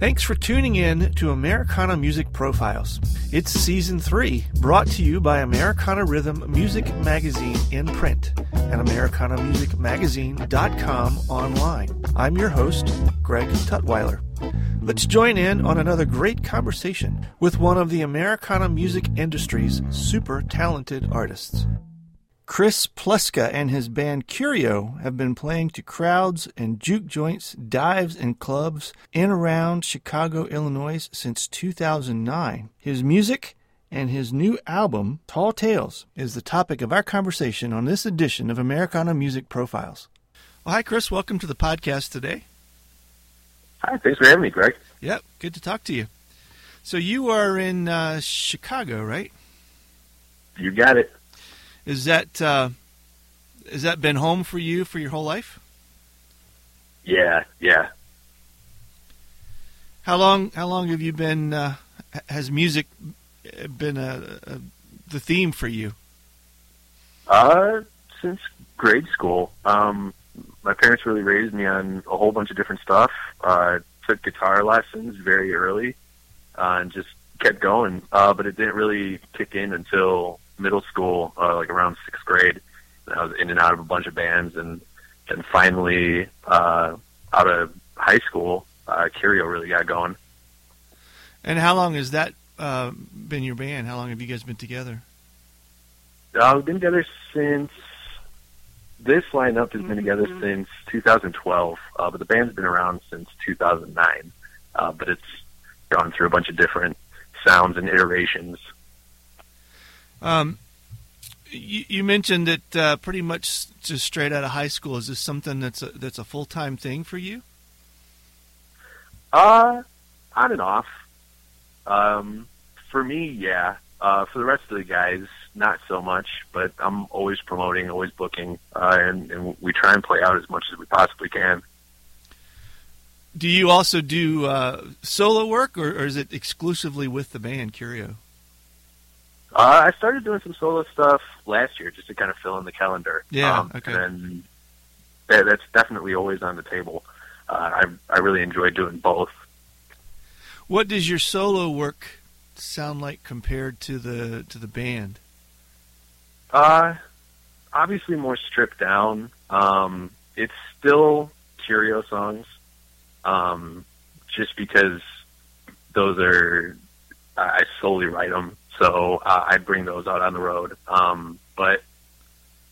Thanks for tuning in to Americana Music Profiles. It's Season 3, brought to you by Americana Rhythm Music Magazine in print and AmericanaMusicMagazine.com online. I'm your host, Greg Tutwiler. Let's join in on another great conversation with one of the Americana music industry's super talented artists. Chris Pleska and his band Curio have been playing to crowds and juke joints, dives, and clubs in and around Chicago, Illinois since 2009. His music and his new album, Tall Tales, is the topic of our conversation on this edition of Americana Music Profiles. Well, hi, Chris. Welcome to the podcast today. Hi. Thanks for having me, Greg. Yep. Good to talk to you. So you are in Chicago, right? You got it. Is that been home for you for your whole life? Yeah. How long have you been? Has music been the theme for you? Since grade school. My parents really raised me on a whole bunch of different stuff. Took guitar lessons very early, and just kept going. But it didn't really kick in until middle school, like around 6th grade. I was in and out of a bunch of bands, and then finally out of high school, Curio really got going. And how long has that been your band? How long have you guys been together? We've been together since... This lineup has been together since 2012, but the band's been around since 2009. But it's gone through a bunch of different sounds and iterations. You mentioned that pretty much just straight out of high school. Is this something that's a full-time thing for you? On and off. For me, yeah. For the rest of the guys, not so much, but I'm always promoting, always booking, and we try and play out as much as we possibly can. Do you also do solo work, or is it exclusively with the band, Curio? I started doing some solo stuff last year just to kind of fill in the calendar. Yeah, okay. And that's definitely always on the table. I really enjoy doing both. What does your solo work sound like compared to the band? Obviously more stripped down. It's still Curio songs, just because those are I solely write them, so I bring those out on the road. But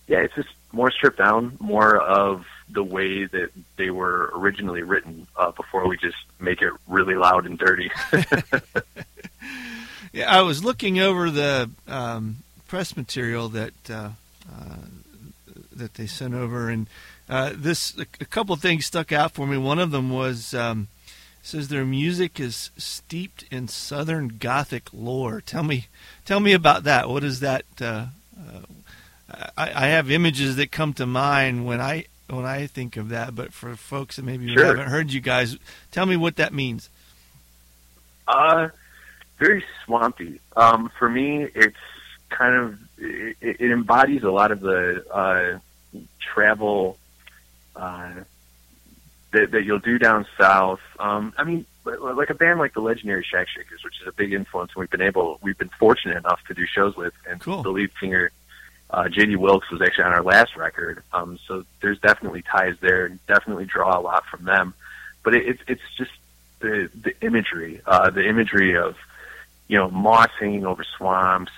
yeah, it's just more stripped down, more of the way that they were originally written before we just make it really loud and dirty. Yeah, I was looking over the press material that they sent over, and a couple of things stuck out for me. One of them was it says their music is steeped in Southern Gothic lore. Tell me about that. What is that? I have images that come to mind when I think of that, but for folks that maybe haven't heard you guys, tell me what that means. Very swampy. For me, it's kind of, it embodies a lot of the travel that you'll do down south. I mean, like a band like the legendary Shack Shakers, which is a big influence, and we've been fortunate enough to do shows with, and cool. The lead singer, J.D. Wilkes, was actually on our last record. So there's definitely ties there, and definitely draw a lot from them. But it's just the imagery, of, you know, moss hanging over swamps,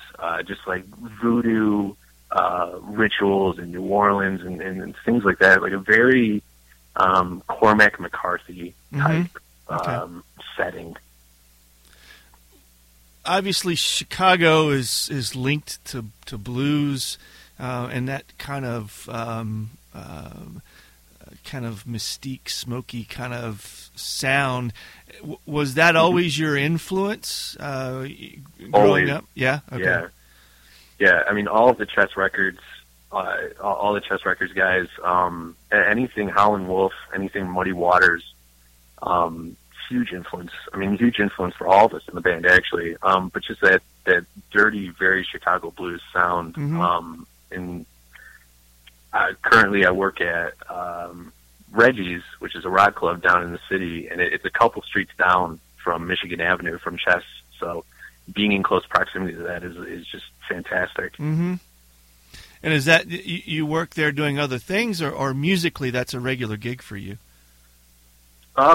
just like voodoo rituals in New Orleans and things like that, like a very Cormac McCarthy type setting. Obviously, Chicago is linked to blues and that kind of mystique, smoky kind of sound. Was that always your influence growing up? Yeah. Okay. Yeah. I mean, all of the Chess Records, all the Chess Records guys, anything Howlin' Wolf, anything Muddy Waters, huge influence. I mean, huge influence for all of us in the band, actually. But just that dirty, very Chicago blues sound. Currently, I work at Reggie's, which is a rock club down in the city, and it's a couple streets down from Michigan Avenue from Chess. So being in close proximity to that is just fantastic. Mm-hmm. And is that you work there doing other things, or musically that's a regular gig for you?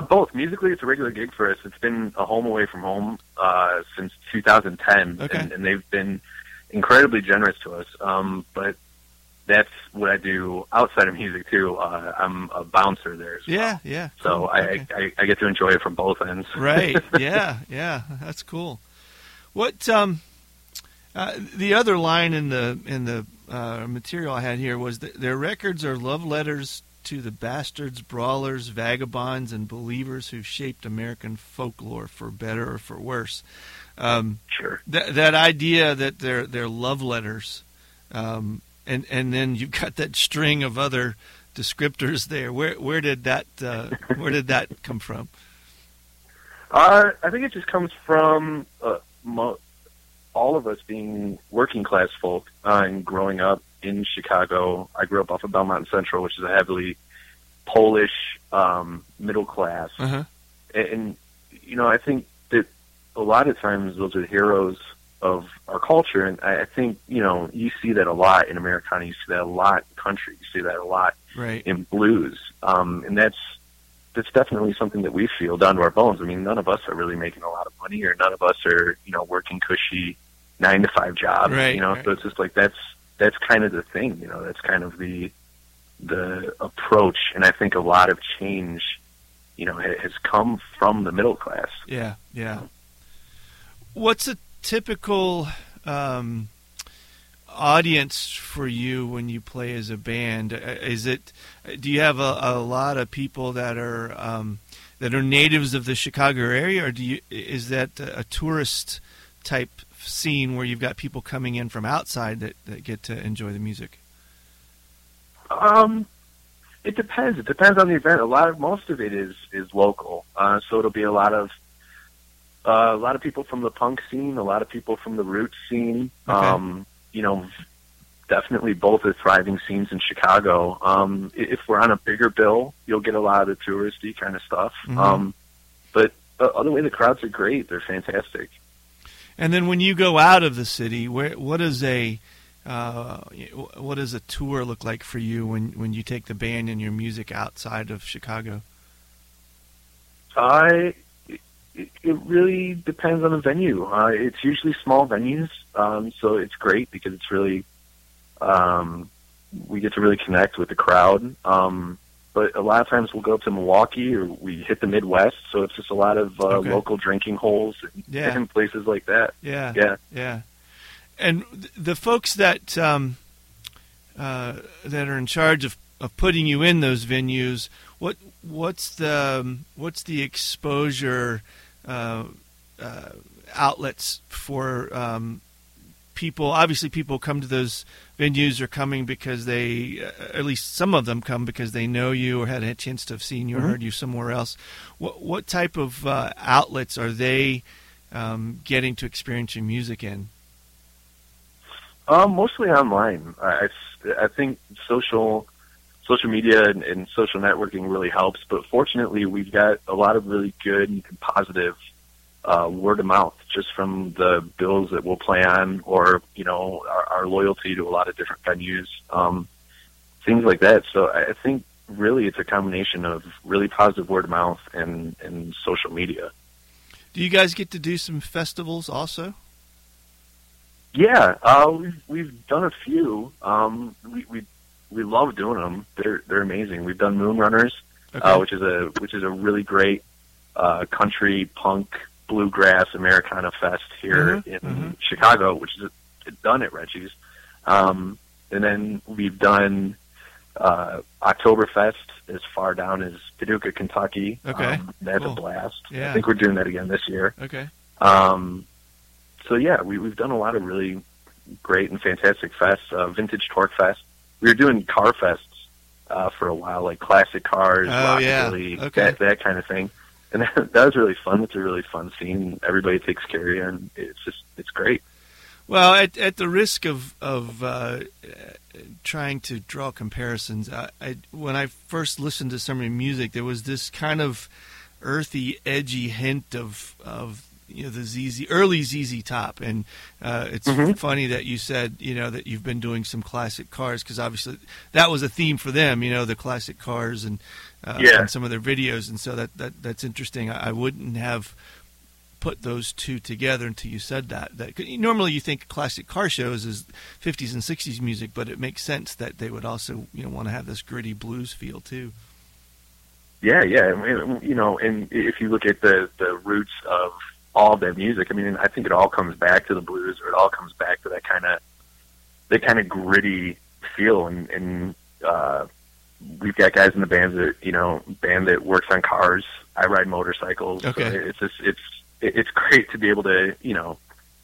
Both. Musically, it's a regular gig for us. It's been a home away from home since 2010, and they've been incredibly generous to us. But that's what I do outside of music, too. I'm a bouncer there as well. Yeah. Cool. So I get to enjoy it from both ends. Right, yeah. That's cool. What the other line in the material I had here was that their records are love letters to the bastards, brawlers, vagabonds, and believers who've shaped American folklore for better or for worse. Sure. That idea that they're love letters, and then you've got that string of other descriptors there. Where did that come from? I think it just comes from all of us being working class folk and growing up in Chicago. I grew up off of Belmont Central, which is a heavily Polish middle class, and you know, I think that a lot of times those are heroes of our culture, and I think, you know, you see that a lot in Americana, you see that a lot in country, you see that a lot in blues, and that's definitely something that we feel down to our bones. I mean, none of us are really making a lot of money, or none of us are, you know, working cushy 9-to-5 jobs, so it's just like that's kind of the thing, you know, that's kind of the approach. And I think a lot of change, you know, has come from the middle class. Yeah. What's a typical audience for you when you play as a band? Do you have a lot of people that are natives of the Chicago area, or is that a tourist type scene where you've got people coming in from outside that get to enjoy the music? It depends. It depends on the event. Most of it is local. So it'll be a lot of people from the punk scene, a lot of people from the roots scene. You know, definitely both are thriving scenes in Chicago. If we're on a bigger bill, you'll get a lot of the touristy kind of stuff. But other way, the crowds are great. They're fantastic. And then when you go out of the city, what does a tour look like for you when you take the band and your music outside of Chicago? It really depends on the venue. It's usually small venues, so it's great because it's really we get to really connect with the crowd. But a lot of times we'll go up to Milwaukee, or we hit the Midwest, so it's just a lot of local drinking holes and places like that. Yeah. And the folks that that are in charge of putting you in those venues, what's the exposure outlets for people? Obviously, people come to those venues are coming because they, at least some of them come because they know you or had a chance to have seen you or heard you somewhere else. What type of outlets are they getting to experience your music in? Mostly online. I think social media and social networking really helps, but fortunately we've got a lot of really good and positive word of mouth just from the bills that we'll play on, or, you know, our loyalty to a lot of different venues, things like that. So I think really it's a combination of really positive word of mouth and social media. Do you guys get to do some festivals also? Yeah, we've done a few. We love doing them. They're amazing. We've done Moonrunners, okay, which is a really great country punk bluegrass Americana fest here in Chicago, which is done at Reggie's. And then we've done Oktoberfest as far down as Paducah, Kentucky. Okay, that's cool. A blast. Yeah. I think we're doing that again this year. Okay. So yeah, we've done a lot of really great and fantastic fests. Vintage Torque Fest. We were doing car fests for a while, like classic cars, Rocky Billy, that kind of thing. And that was really fun. It's a really fun scene. Everybody takes care of you, and it's great. Well, at the risk of trying to draw comparisons, when I first listened to some of your music, there was this kind of earthy, edgy hint of the early ZZ Top, and it's funny that you said that you've been doing some classic cars, because obviously that was a theme for them, the classic cars and some of their videos, and so that's interesting. I wouldn't have put those two together until you said that. Normally you think classic car shows is 50s and 60s music, but it makes sense that they would also want to have this gritty blues feel too. Yeah, I mean, and if you look at the roots of all their music, I mean, I think it all comes back to the blues, or it all comes back to that kind of gritty feel. And we've got guys in the band that works on cars. I ride motorcycles. Okay. So it's great to be able to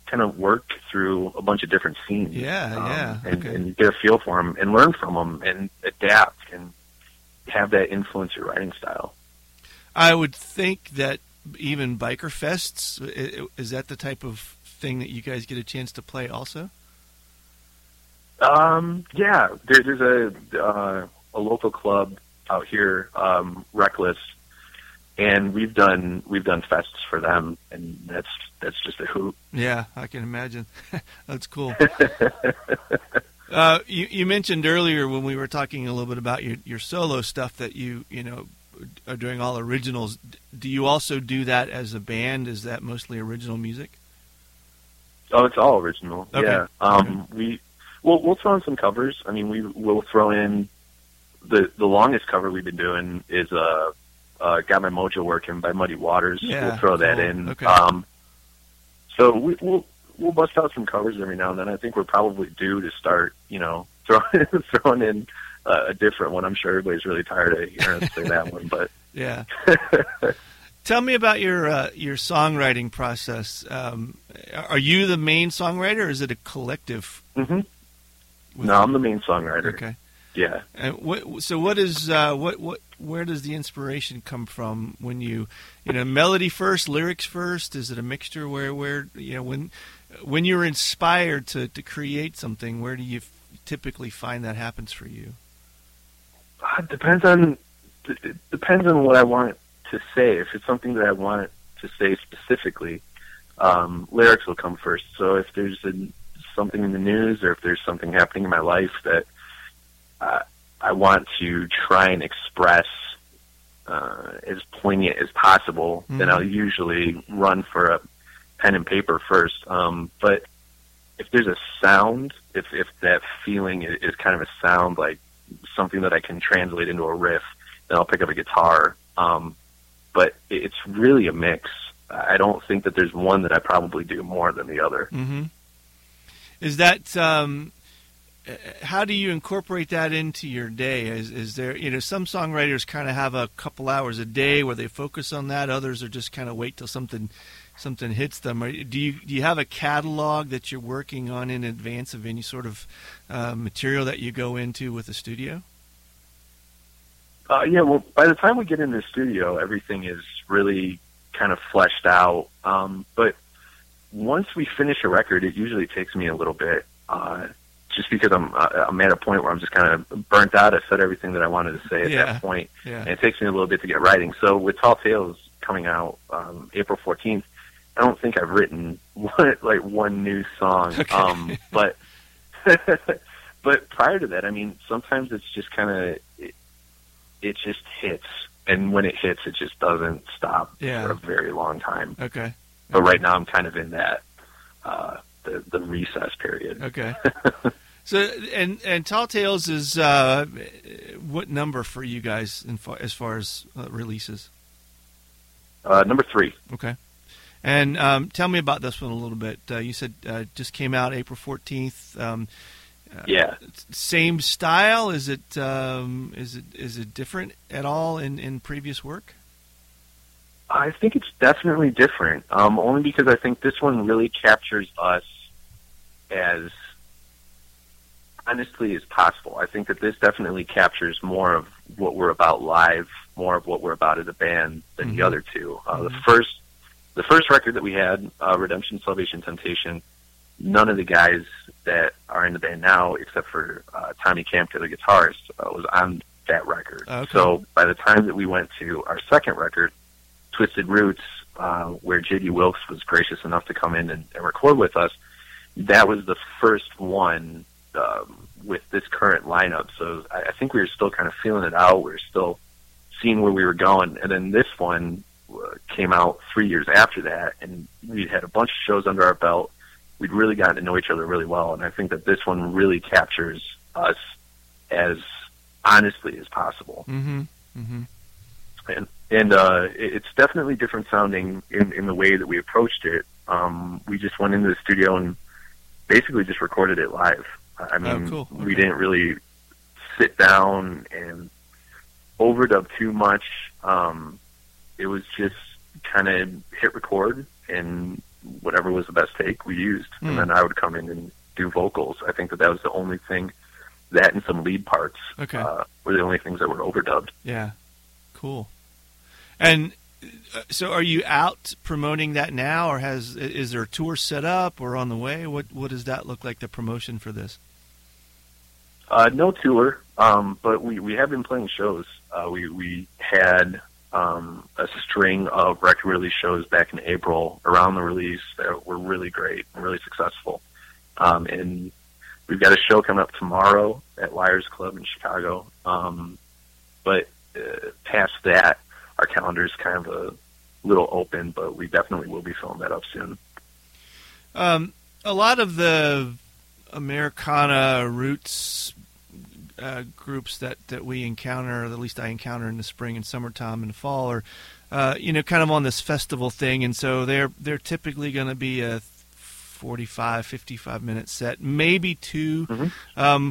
kind of work through a bunch of different scenes. And get a feel for them and learn from them and adapt and have that influence your writing style. I would think that. Even biker fests, is that the type of thing that you guys get a chance to play also? Yeah, there's a local club out here, Reckless, and we've done fests for them, and that's just a hoot. Yeah, I can imagine. That's cool. You mentioned earlier when we were talking a little bit about your solo stuff that you are doing all originals. Do you also do that as a band? Is that mostly original music? Oh, it's all original. Okay. Yeah. We'll throw in some covers. I mean, we'll throw in the longest cover we've been doing is "Got My Mojo Working" by Muddy Waters. Yeah, we'll throw that in. Okay. So we'll bust out some covers every now and then. I think we're probably due to start, throwing in a different one. I'm sure everybody's really tired of hearing us say that one, but yeah. Tell me about your songwriting process. Are you the main songwriter, or is it a collective? No, I'm the main songwriter. Okay. Yeah. And where does the inspiration come from when you melody first, lyrics first? Is it a mixture? When you're inspired to create something, where do you typically find that happens for you? It depends on what I want to say. If it's something that I want to say specifically, lyrics will come first. So if there's something in the news, or if there's something happening in my life that I want to try and express as poignant as possible, then I'll usually run for a pen and paper first. But if there's a sound, if that feeling is kind of a sound, like something that I can translate into a riff, then I'll pick up a guitar. But it's really a mix. I don't think that there's one that I probably do more than the other. Mm-hmm. Is that how do you incorporate that into your day? Is there, some songwriters kind of have a couple hours a day where they focus on that. Others are just kind of wait till something hits them. Or do you have a catalog that you're working on in advance of any sort of material that you go into with the studio? Yeah, well, by the time we get into the studio, everything is really kind of fleshed out. But once we finish a record, it usually takes me a little bit, just because I'm at a point where I'm just kind of burnt out. I said everything that I wanted to say at that point, and it takes me a little bit to get writing. So with Tall Tales coming out April 14th, I don't think I've written one new song. Okay. But prior to that, I mean, sometimes it's just kind of it just hits, and when it hits, it just doesn't stop for a very long time. Okay. But right now, I'm kind of in that the recess period. Okay. So and Tall Tales is what number for you guys as far as releases? Number 3. Okay. And tell me about this one a little bit. You said just came out April 14th. Yeah. Same style? Is it different at all in previous work? I think it's definitely different, only because I think this one really captures us as honestly as possible. I think that this definitely captures more of what we're about live, more of what we're about as a band than the other two. The first record that we had, Redemption, Salvation, Temptation, none of the guys that are in the band now, except for Tommy Camp, the guitarist, was on that record. Okay. So by the time that we went to our second record, Twisted Roots, where J.D. Wilkes was gracious enough to come in and record with us, that was the first one with this current lineup. So I think we were still kind of feeling it out. We were still seeing where we were going. And then this one came out 3 years after that, and we'd had a bunch of shows under our belt. We'd really gotten to know each other really well, and I think that this one really captures us as honestly as possible. Mm-hmm. Mm-hmm. And it's definitely different sounding in the way that we approached it. We just went into the studio and basically just recorded it live. I mean, cool. Okay. We didn't really sit down and overdub too much. It was just kind of hit record, and whatever was the best take we used. And then I would come in and do vocals. I think that was the only thing, that and some lead parts were the only things that were overdubbed. Yeah. Cool. And so are you out promoting that now, or is there a tour set up or on the way? What does that look like, the promotion for this? No tour, but we have been playing shows. We had a string of record release shows back in April around the release that were really great and really successful. And we've got a show coming up tomorrow at Wire's Club in Chicago. But past that, our calendar is kind of a little open, but we definitely will be filling that up soon. A lot of the Americana roots groups that we encounter, or at least I encounter in the spring and summertime and the fall, are kind of on this festival thing, and so they're typically going to be a 45, 55-minute set, maybe two. Mm-hmm.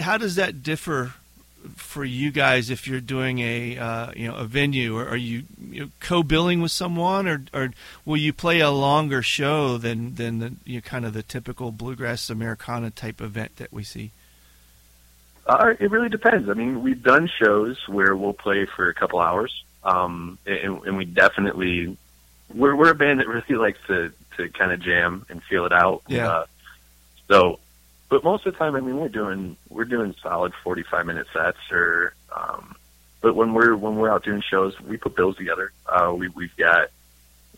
How does that differ for you guys if you're doing a venue, or are you co-billing with someone, or will you play a longer show than the typical bluegrass Americana type event that we see? It really depends. I mean, we've done shows where we'll play for a couple hours, and we definitely we're a band that really likes to kind of jam and feel it out. Yeah. But most of the time, I mean, we're doing solid 45-minute sets. Or, but when we're out doing shows, we put bills together. We've got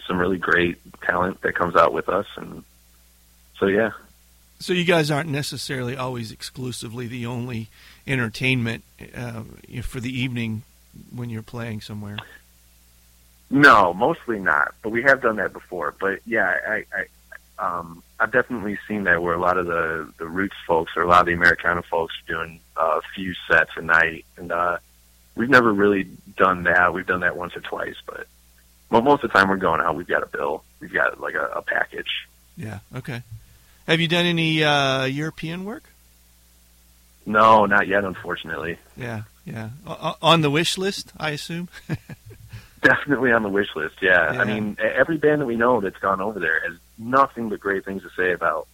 some really great talent that comes out with us, and so yeah. So you guys aren't necessarily always exclusively the only entertainment for the evening when you're playing somewhere. No, mostly not. But we have done that before. But yeah, I've definitely seen that where a lot of the roots folks or a lot of the Americana folks are doing a few sets a night. And we've never really done that. We've done that once or twice. But most of the time we're going out, we've got a bill. We've got like a package. Yeah, okay. Have you done any European work? No, not yet, unfortunately. Yeah. On the wish list, I assume? Definitely on the wish list, yeah. I mean, every band that we know that's gone over there has nothing but great things to say about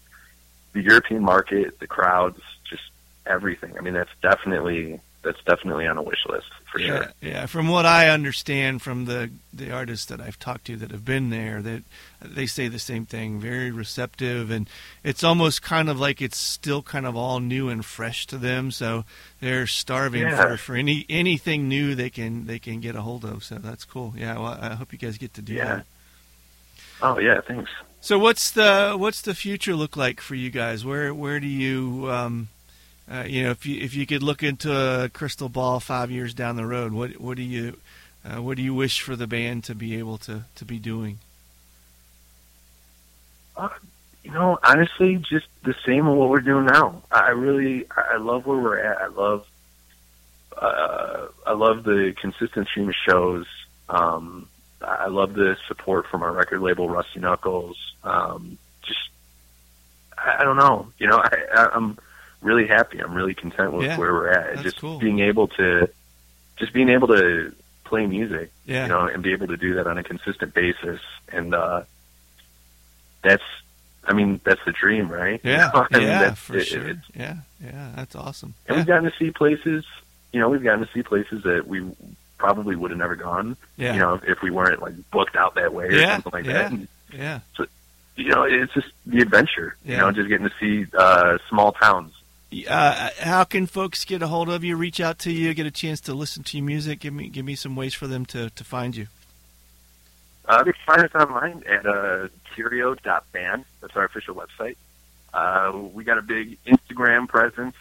the European market, the crowds, just everything. I mean, that's definitely that's definitely on a wish list for sure. Yeah, from what I understand from the artists that I've talked to that have been there, that they say the same thing, very receptive, and it's almost kind of like it's still kind of all new and fresh to them, so they're starving for anything new they can get a hold of, so that's cool. Yeah, well, I hope you guys get to do that. Oh, yeah, thanks. So what's the future look like for you guys? Where do you if you could look into a crystal ball 5 years down the road, what do you wish for the band to be able to be doing? Honestly, just the same of what we're doing now. I love where we're at. I love the consistent stream of shows. I love the support from our record label, Rusty Knuckles. I don't know. I'm really happy. I'm really content with where we're at. Just cool. being able to play music, and be able to do that on a consistent basis. And that's the dream, right? Yeah, sure. Yeah, that's awesome. And we've gotten to see places. We've gotten to see places that we probably would have never gone, if we weren't booked out that way or something like that. And so, it's just the adventure, just getting to see small towns. How can folks get a hold of you, reach out to you, get a chance to listen to your music? Give me some ways for them to find you. They can find us online at curio.band. That's our official website. We got a big Instagram presence.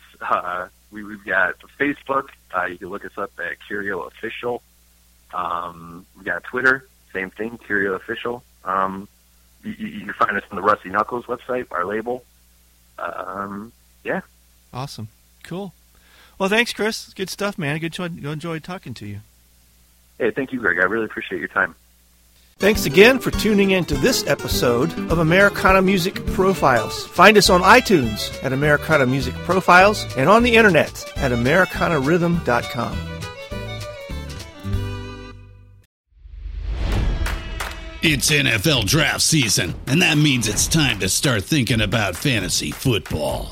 We've got Facebook. You can look us up at Curio Official. We got Twitter. Same thing, Curio Official. You can find us on the Rusty Knuckles website, our label. Awesome. Cool. Well, thanks, Chris. Good stuff, man. Enjoyed talking to you. Hey, thank you, Greg. I really appreciate your time. Thanks again for tuning in to this episode of Americana Music Profiles. Find us on iTunes at Americana Music Profiles and on the internet at AmericanaRhythm.com. It's NFL draft season, and that means it's time to start thinking about fantasy football.